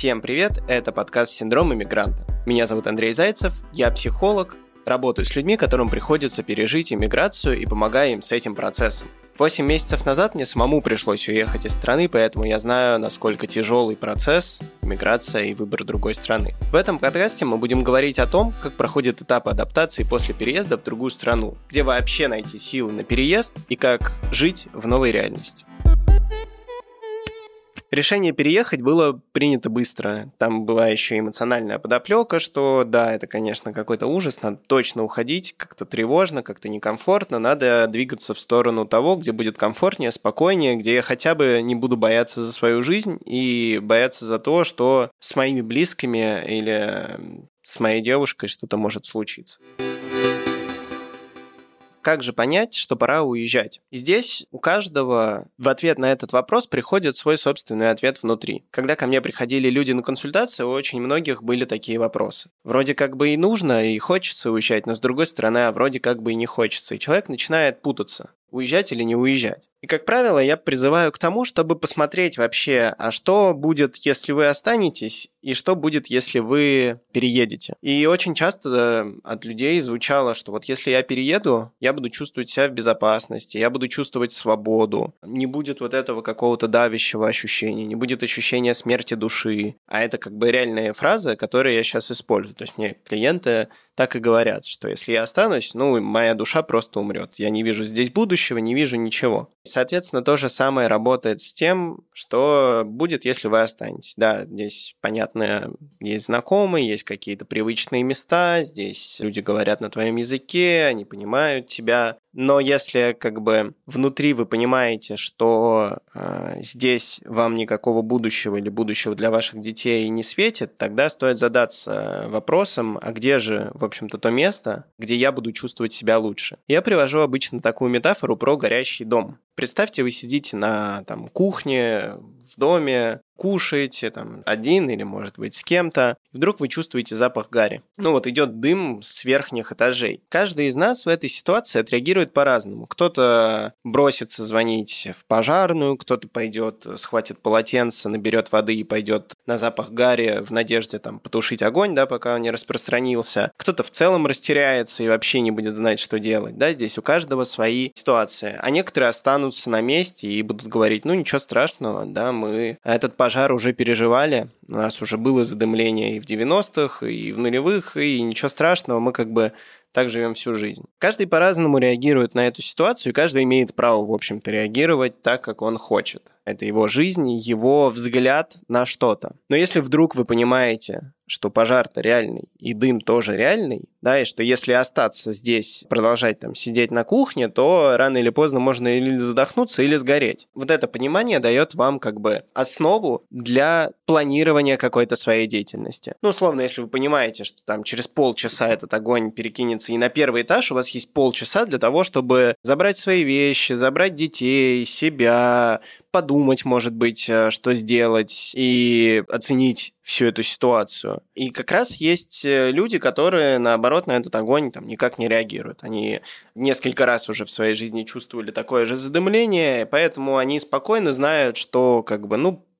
Всем привет, это подкаст «Синдром иммигранта». Меня зовут Андрей Зайцев, я психолог, работаю с людьми, которым приходится пережить иммиграцию и помогаю им с этим процессом. 8 месяцев назад мне самому пришлось уехать из страны, поэтому я знаю, насколько тяжелый процесс иммиграция и выбор другой страны. В этом подкасте мы будем говорить о том, как проходят этапы адаптации после переезда в другую страну, где вообще найти силы на переезд и как жить в новой реальности. Решение переехать было принято быстро. Там была еще эмоциональная подоплека, что да, это, конечно, какой-то ужас, надо точно уходить, как-то тревожно, как-то некомфортно, надо двигаться в сторону того, где будет комфортнее, спокойнее, где я хотя бы не буду бояться за свою жизнь и бояться за то, что с моими близкими или с моей девушкой что-то может случиться. Как же понять, что пора уезжать? И здесь у каждого в ответ на этот вопрос приходит свой собственный ответ внутри. Когда ко мне приходили люди на консультации, у очень многих были такие вопросы. Вроде как бы и нужно, и хочется уезжать, но с другой стороны, вроде как бы и не хочется. И человек начинает путаться. Уезжать или не уезжать. И, как правило, я призываю к тому, чтобы посмотреть вообще, а что будет, если вы останетесь, и что будет, если вы переедете. И очень часто от людей звучало, что вот если я перееду, я буду чувствовать себя в безопасности, я буду чувствовать свободу, не будет вот этого какого-то давящего ощущения, не будет ощущения смерти души. А это как бы реальные фразы, которые я сейчас использую. То есть мне клиенты так и говорят, что если я останусь, моя душа просто умрет. Я не вижу здесь будущего, не вижу ничего. Соответственно, то же самое работает с тем, что будет, если вы останетесь. Да, здесь, понятно, есть знакомые, есть какие-то привычные места, здесь люди говорят на твоем языке, они понимают тебя. Но если как бы внутри вы понимаете, что здесь вам никакого будущего или будущего для ваших детей не светит, тогда стоит задаться вопросом, а где же, в общем-то, то место, где я буду чувствовать себя лучше. Я привожу обычно такую метафору про горящий дом. Представьте, вы сидите на кухне, в доме, кушаете один или, может быть, с кем-то. Вдруг вы чувствуете запах гари. Идет дым с верхних этажей. Каждый из нас в этой ситуации отреагирует по-разному. Кто-то бросится звонить в пожарную, кто-то пойдет, схватит полотенце, наберет воды и пойдет на запах гари в надежде потушить огонь, да, пока он не распространился. Кто-то в целом растеряется и вообще не будет знать, что делать. Да, здесь у каждого свои ситуации. А некоторые останутся на месте и будут говорить, ничего страшного, да, мы этот пожар уже переживали, у нас уже было задымление и в 90-х, и в нулевых, и ничего страшного, мы так живем всю жизнь. Каждый по-разному реагирует на эту ситуацию, и каждый имеет право, в общем-то, реагировать так, как он хочет. Это его жизнь, его взгляд на что-то. Но если вдруг вы понимаете, что пожар-то реальный, и дым тоже реальный, да, и что если остаться здесь, продолжать сидеть на кухне, то рано или поздно можно или задохнуться, или сгореть. Вот это понимание дает вам основу для планирования какой-то своей деятельности. Условно, если вы понимаете, что через полчаса этот огонь перекинется и на первый этаж, у вас есть полчаса для того, чтобы забрать свои вещи, забрать детей, себя, подумать, может быть, что сделать, и оценить всю эту ситуацию. И как раз есть люди, которые, наоборот, на этот огонь никак не реагируют. Они несколько раз уже в своей жизни чувствовали такое же задымление, поэтому они спокойно знают, что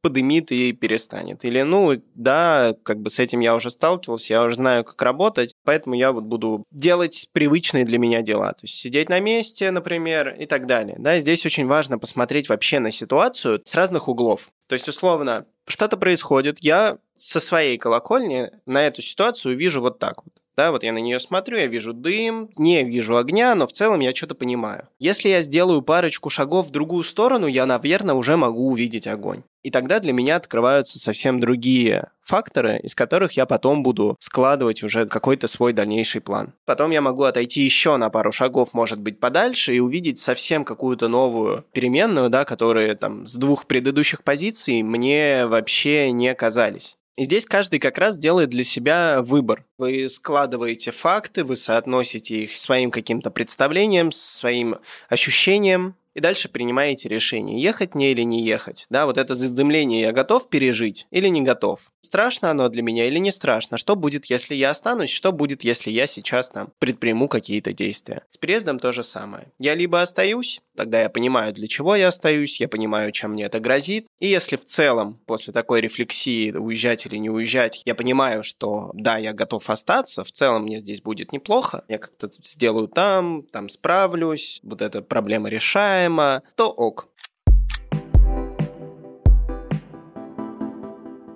подымит и перестанет. Или, с этим я уже сталкивался, я уже знаю, как работать, поэтому я буду делать привычные для меня дела. То есть сидеть на месте, например, и так далее. Да, здесь очень важно посмотреть вообще на ситуацию с разных углов. То есть, условно, что-то происходит, я со своей колокольни на эту ситуацию вижу так. Да, я на нее смотрю, я вижу дым, не вижу огня, но в целом я что-то понимаю. Если я сделаю парочку шагов в другую сторону, я, наверное, уже могу увидеть огонь. И тогда для меня открываются совсем другие факторы, из которых я потом буду складывать уже какой-то свой дальнейший план. Потом я могу отойти еще на пару шагов, может быть, подальше, и увидеть совсем какую-то новую переменную, да, которые с двух предыдущих позиций мне вообще не казались. И здесь каждый как раз делает для себя выбор. Вы складываете факты, вы соотносите их с своим каким-то представлением, с своим ощущением, и дальше принимаете решение, ехать мне или не ехать. Да, вот это задымление я готов пережить или не готов? Страшно оно для меня или не страшно? Что будет, если я останусь? Что будет, если я сейчас предприму какие-то действия? С переездом то же самое. Я либо остаюсь, Тогда я понимаю, для чего я остаюсь, я понимаю, чем мне это грозит. И если в целом после такой рефлексии уезжать или не уезжать, я понимаю, что да, я готов остаться, в целом мне здесь будет неплохо, я как-то сделаю там справлюсь, вот эта проблема решаема, то ок.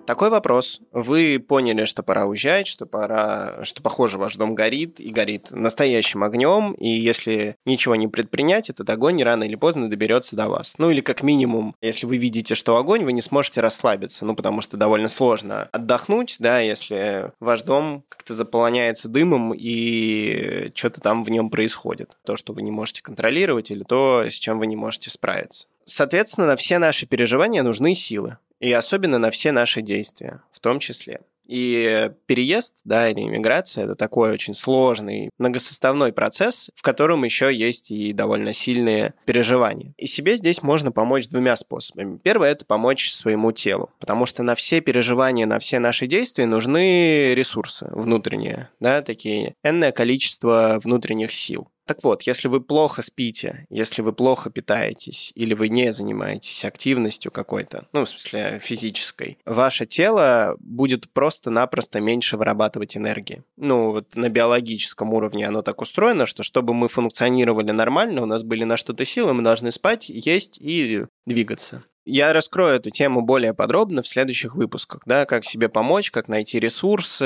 Такой вопрос. Вы поняли, что пора уезжать, что, похоже, ваш дом горит и горит настоящим огнем, и если ничего не предпринять, этот огонь рано или поздно доберется до вас. Ну или как минимум, если вы видите, что огонь, вы не сможете расслабиться, потому что довольно сложно отдохнуть, да, если ваш дом как-то заполоняется дымом и что-то там в нем происходит. То, что вы не можете контролировать, или то, с чем вы не можете справиться. Соответственно, на все наши переживания нужны силы. И особенно на все наши действия, в том числе. И переезд, да, или иммиграция – это такой очень сложный, многосоставной процесс, в котором еще есть и довольно сильные переживания. И себе здесь можно помочь двумя способами. Первое – это помочь своему телу, потому что на все переживания, на все наши действия нужны ресурсы внутренние, да, такие энное количество внутренних сил. Так вот, если вы плохо спите, если вы плохо питаетесь, или вы не занимаетесь активностью какой-то, в смысле физической, ваше тело будет просто-напросто меньше вырабатывать энергии. На биологическом уровне оно так устроено, что чтобы мы функционировали нормально, у нас были на что-то силы, мы должны спать, есть и двигаться. Я раскрою эту тему более подробно в следующих выпусках, да, как себе помочь, как найти ресурсы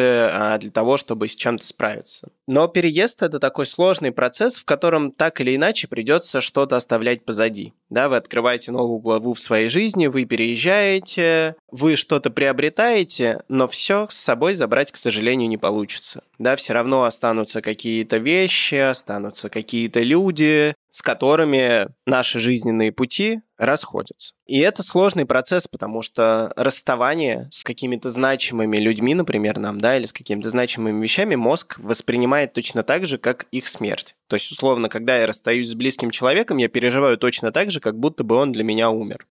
для того, чтобы с чем-то справиться. Но переезд – это такой сложный процесс, в котором так или иначе придется что-то оставлять позади. Да, вы открываете новую главу в своей жизни, вы переезжаете, вы что-то приобретаете, но все с собой забрать, к сожалению, не получится. Да, все равно останутся какие-то вещи, останутся какие-то люди, с которыми наши жизненные пути расходятся. И это сложный процесс, потому что расставание с какими-то значимыми людьми, например, или с какими-то значимыми вещами мозг воспринимает точно так же, как их смерть. То есть, условно, когда я расстаюсь с близким человеком, я переживаю точно так же, как будто бы он для меня умер.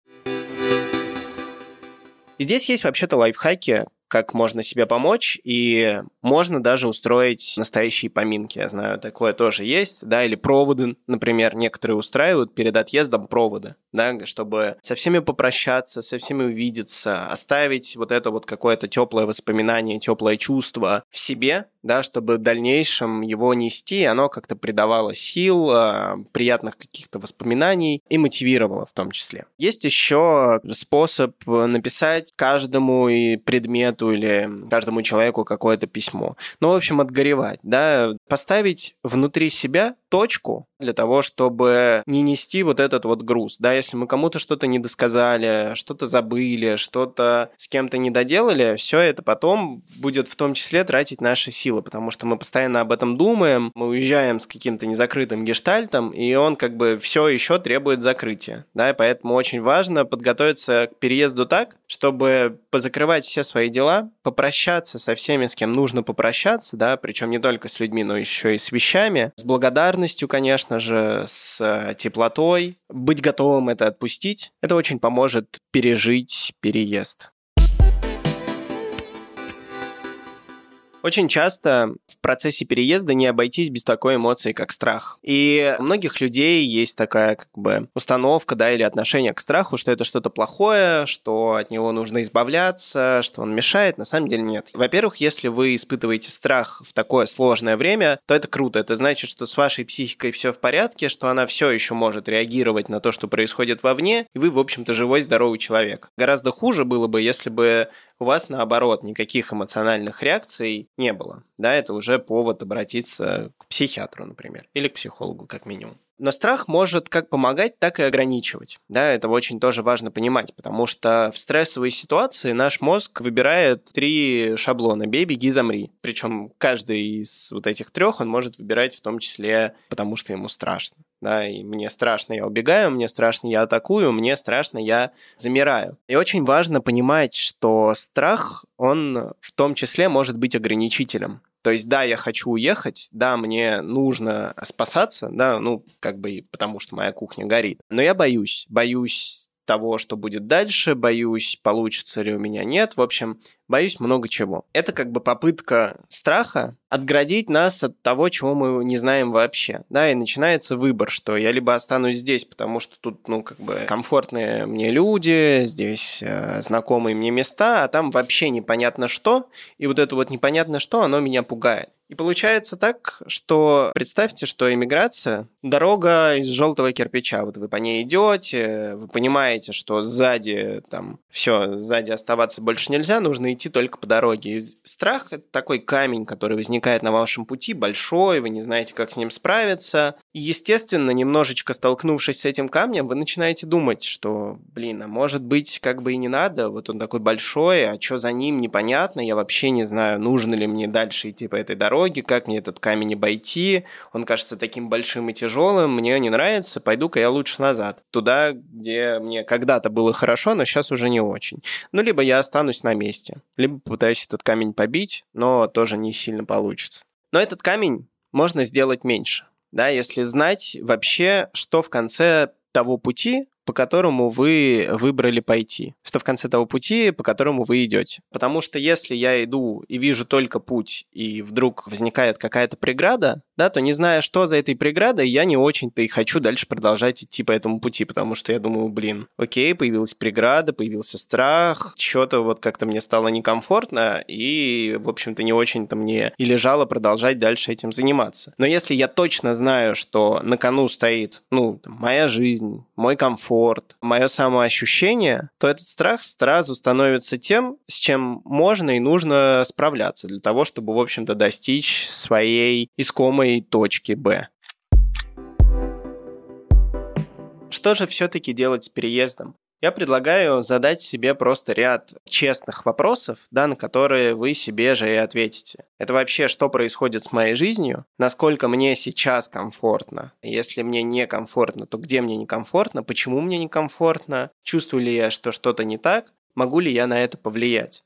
И здесь есть вообще-то лайфхаки, как можно себе помочь, и можно даже устроить настоящие поминки. Я знаю, такое тоже есть, да, или проводы, например, некоторые устраивают перед отъездом проводы, да, чтобы со всеми попрощаться, со всеми увидеться, оставить вот это вот какое-то теплое воспоминание, теплое чувство в себе, да, чтобы в дальнейшем его нести, оно как-то придавало сил, приятных каких-то воспоминаний и мотивировало в том числе. Есть еще способ написать каждому предмету или каждому человеку какое-то письмо. В общем, отгоревать, да, поставить внутри себя точку для того, чтобы не нести вот этот вот груз, да, если мы кому-то что-то не досказали, что-то забыли, что-то с кем-то не доделали, все это потом будет в том числе тратить наши силы, потому что мы постоянно об этом думаем, мы уезжаем с каким-то незакрытым гештальтом, и он все еще требует закрытия, да, и поэтому очень важно подготовиться к переезду так, чтобы позакрывать все свои дела, попрощаться со всеми, с кем нужно попрощаться, да, причем не только с людьми, но еще и с вещами, с благодарностью, конечно же, с теплотой. Быть готовым это отпустить, это очень поможет пережить переезд. Очень часто в процессе переезда не обойтись без такой эмоции, как страх. И у многих людей есть такая установка, да, или отношение к страху, что это что-то плохое, что от него нужно избавляться, что он мешает. На самом деле нет. Во-первых, если вы испытываете страх в такое сложное время, то это круто. Это значит, что с вашей психикой все в порядке, что она все еще может реагировать на то, что происходит вовне, и вы, в общем-то, живой, здоровый человек. Гораздо хуже было бы, если бы у вас, наоборот, никаких эмоциональных реакций не было. Да, это уже повод обратиться к психиатру, например, или к психологу, как минимум. Но страх может как помогать, так и ограничивать. Да, это очень тоже важно понимать, потому что в стрессовой ситуации наш мозг выбирает 3 шаблона: бей, беги, замри. Причем каждый из вот этих 3 он может выбирать в том числе, потому что ему страшно. Да, и мне страшно, я убегаю, мне страшно, я атакую, мне страшно, я замираю. И очень важно понимать, что страх, он в том числе может быть ограничителем. То есть, да, я хочу уехать, да, мне нужно спасаться, да, потому что моя кухня горит. Но я боюсь того, что будет дальше, боюсь, получится ли у меня, нет. В общем, боюсь много чего. Это как бы попытка страха отградить нас от того, чего мы не знаем вообще. Да, и начинается выбор, что я либо останусь здесь, потому что тут, ну, как бы комфортные мне люди, здесь знакомые мне места, а там вообще непонятно что, и вот это вот непонятно что, оно меня пугает. И получается так, что представьте, что эмиграция – дорога из желтого кирпича. Вот вы по ней идете, вы понимаете, что сзади там все, сзади оставаться больше нельзя, нужно идти только по дороге. И страх – это такой камень, который возникает на вашем пути, большой, вы не знаете, как с ним справиться. И, естественно, немножечко столкнувшись с этим камнем, вы начинаете думать, что, блин, а может быть, как бы и не надо, вот он такой большой, а что за ним, непонятно, я вообще не знаю, нужно ли мне дальше идти по этой дороге, как мне этот камень обойти, он кажется таким большим и тяжелым, мне не нравится, пойду-ка я лучше назад, туда, где мне когда-то было хорошо, но сейчас уже не очень. Ну, либо я останусь на месте, либо попытаюсь этот камень побить, но тоже не сильно получится. Но этот камень можно сделать меньше, да, если знать вообще, что в конце того пути, по которому вы выбрали пойти, что в конце того пути, по которому вы идете. Потому что если я иду и вижу только путь, и вдруг возникает какая-то преграда, да, то не зная, что за этой преградой, я не очень-то и хочу дальше продолжать идти по этому пути, потому что я думаю, блин, окей, появилась преграда, появился страх, что-то вот как-то мне стало некомфортно, и, в общем-то, не очень-то мне и лежало продолжать дальше этим заниматься. Но если я точно знаю, что на кону стоит, ну, моя жизнь, мой комфорт, мое самоощущение, то этот страх сразу становится тем, с чем можно и нужно справляться для того, чтобы, в общем-то, достичь своей искомой точки Б. Что же все-таки делать с переездом? Я предлагаю задать себе просто ряд честных вопросов, да, на которые вы себе же и ответите. Это вообще, что происходит с моей жизнью? Насколько мне сейчас комфортно? Если мне некомфортно, то где мне некомфортно? Почему мне некомфортно? Чувствую ли я, что что-то не так? Могу ли я на это повлиять?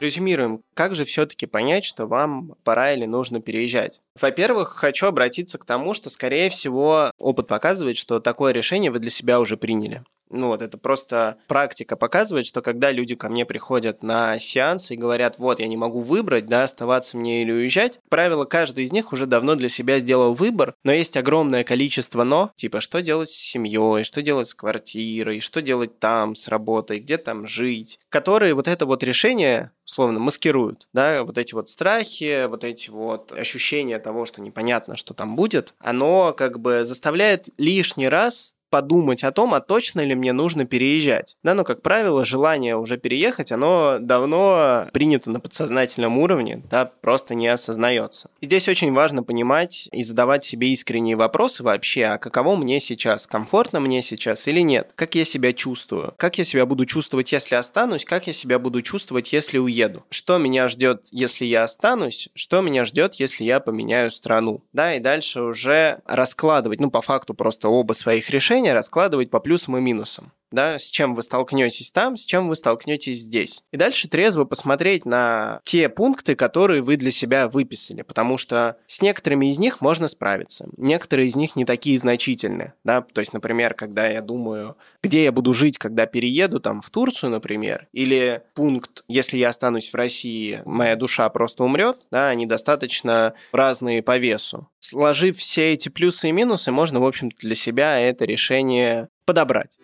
Резюмируем, как же все-таки понять, что вам пора или нужно переезжать? Во-первых, хочу обратиться к тому, что, скорее всего, опыт показывает, что такое решение вы для себя уже приняли. Ну вот, это просто практика показывает, что когда люди ко мне приходят на сеансы и говорят, вот, я не могу выбрать, да, оставаться мне или уезжать, как правило, каждый из них уже давно для себя сделал выбор, но есть огромное количество «но», типа, что делать с семьей, что делать с квартирой, что делать там с работой, где там жить, которые вот это вот решение, условно, маскируют, да, вот эти вот страхи, вот эти вот ощущения того, что непонятно, что там будет, оно как бы заставляет лишний раз подумать о том, а точно ли мне нужно переезжать. Да, но, как правило, желание уже переехать, оно давно принято на подсознательном уровне, да, просто не осознается. И здесь очень важно понимать и задавать себе искренние вопросы вообще, а каково мне сейчас, комфортно мне сейчас или нет, как я себя чувствую, как я себя буду чувствовать, если останусь, как я себя буду чувствовать, если уеду, что меня ждет, если я останусь, что меня ждет, если я поменяю страну. Да, и дальше уже раскладывать, ну, по факту просто оба своих решения, раскладывать по плюсам и минусам. Да, с чем вы столкнетесь там, с чем вы столкнетесь здесь. И дальше трезво посмотреть на те пункты, которые вы для себя выписали, потому что с некоторыми из них можно справиться. Некоторые из них не такие значительные. Да? То есть, например, когда я думаю, где я буду жить, когда перееду, там, в Турцию, например, или пункт, если я останусь в России, моя душа просто умрет, да, они достаточно разные по весу. Сложив все эти плюсы и минусы, можно, в общем-то, для себя это решение подобрать.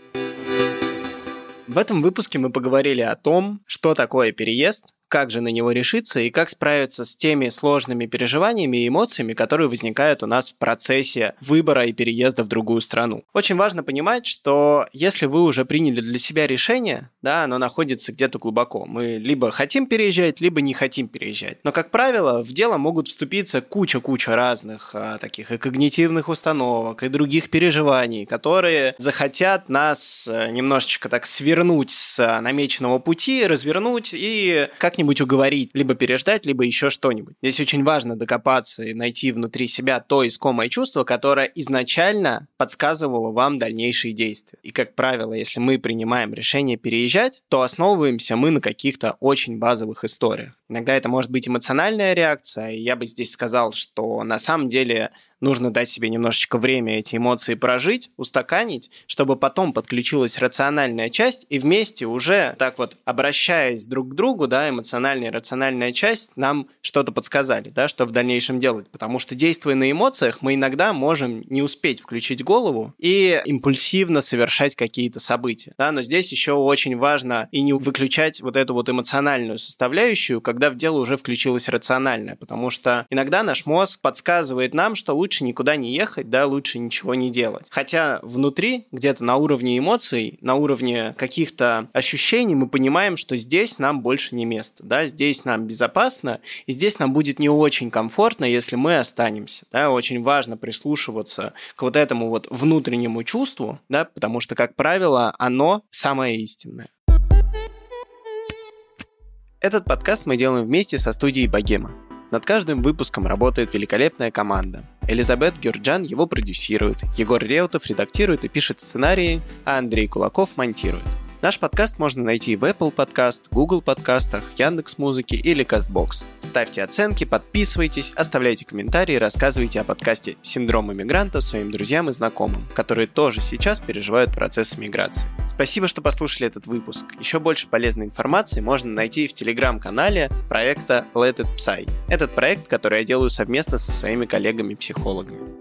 В этом выпуске мы поговорили о том, что такое переезд, как же на него решиться и как справиться с теми сложными переживаниями и эмоциями, которые возникают у нас в процессе выбора и переезда в другую страну. Очень важно понимать, что если вы уже приняли для себя решение, да, оно находится где-то глубоко. Мы либо хотим переезжать, либо не хотим переезжать. Но, как правило, в дело могут вступиться куча разных таких и когнитивных установок, и других переживаний, которые захотят нас немножечко так свернуть с намеченного пути, развернуть и как-нибудь уговорить, либо переждать, либо еще что-нибудь. Здесь очень важно докопаться и найти внутри себя то искомое чувство, которое изначально подсказывало вам дальнейшие действия. И, как правило, если мы принимаем решение переезжать, то основываемся мы на каких-то очень базовых историях. Иногда это может быть эмоциональная реакция. Я бы здесь сказал, что на самом деле нужно дать себе немножечко время эти эмоции прожить, устаканить, чтобы потом подключилась рациональная часть, и вместе уже так вот, обращаясь друг к другу, да, эмоциональная и рациональная часть нам что-то подсказали, да, что в дальнейшем делать. Потому что, действуя на эмоциях, мы иногда можем не успеть включить голову и импульсивно совершать какие-то события. Да, но здесь еще очень важно и не выключать вот эту вот эмоциональную составляющую, когда в дело уже включилась рациональная, потому что иногда наш мозг подсказывает нам, что лучше никуда не ехать, да, лучше ничего не делать. Хотя внутри, где-то на уровне эмоций, на уровне каких-то ощущений мы понимаем, что здесь нам больше не место, да, здесь нам безопасно, и здесь нам будет не очень комфортно, если мы останемся, да, очень важно прислушиваться к вот этому вот внутреннему чувству, да, потому что, как правило, оно самое истинное. Этот подкаст мы делаем вместе со студией «Богема». Над каждым выпуском работает великолепная команда. Элизабет Гюрджан его продюсирует, Егор Реутов редактирует и пишет сценарии, а Андрей Кулаков монтирует. Наш подкаст можно найти в Apple Podcast, Google подкастах, Яндекс.Музыке или Castbox. Ставьте оценки, подписывайтесь, оставляйте комментарии и рассказывайте о подкасте «Синдром иммигранта» своим друзьям и знакомым, которые тоже сейчас переживают процесс миграции. Спасибо, что послушали этот выпуск. Еще больше полезной информации можно найти в телеграм-канале проекта Let It Psy. Этот проект, который я делаю совместно со своими коллегами-психологами.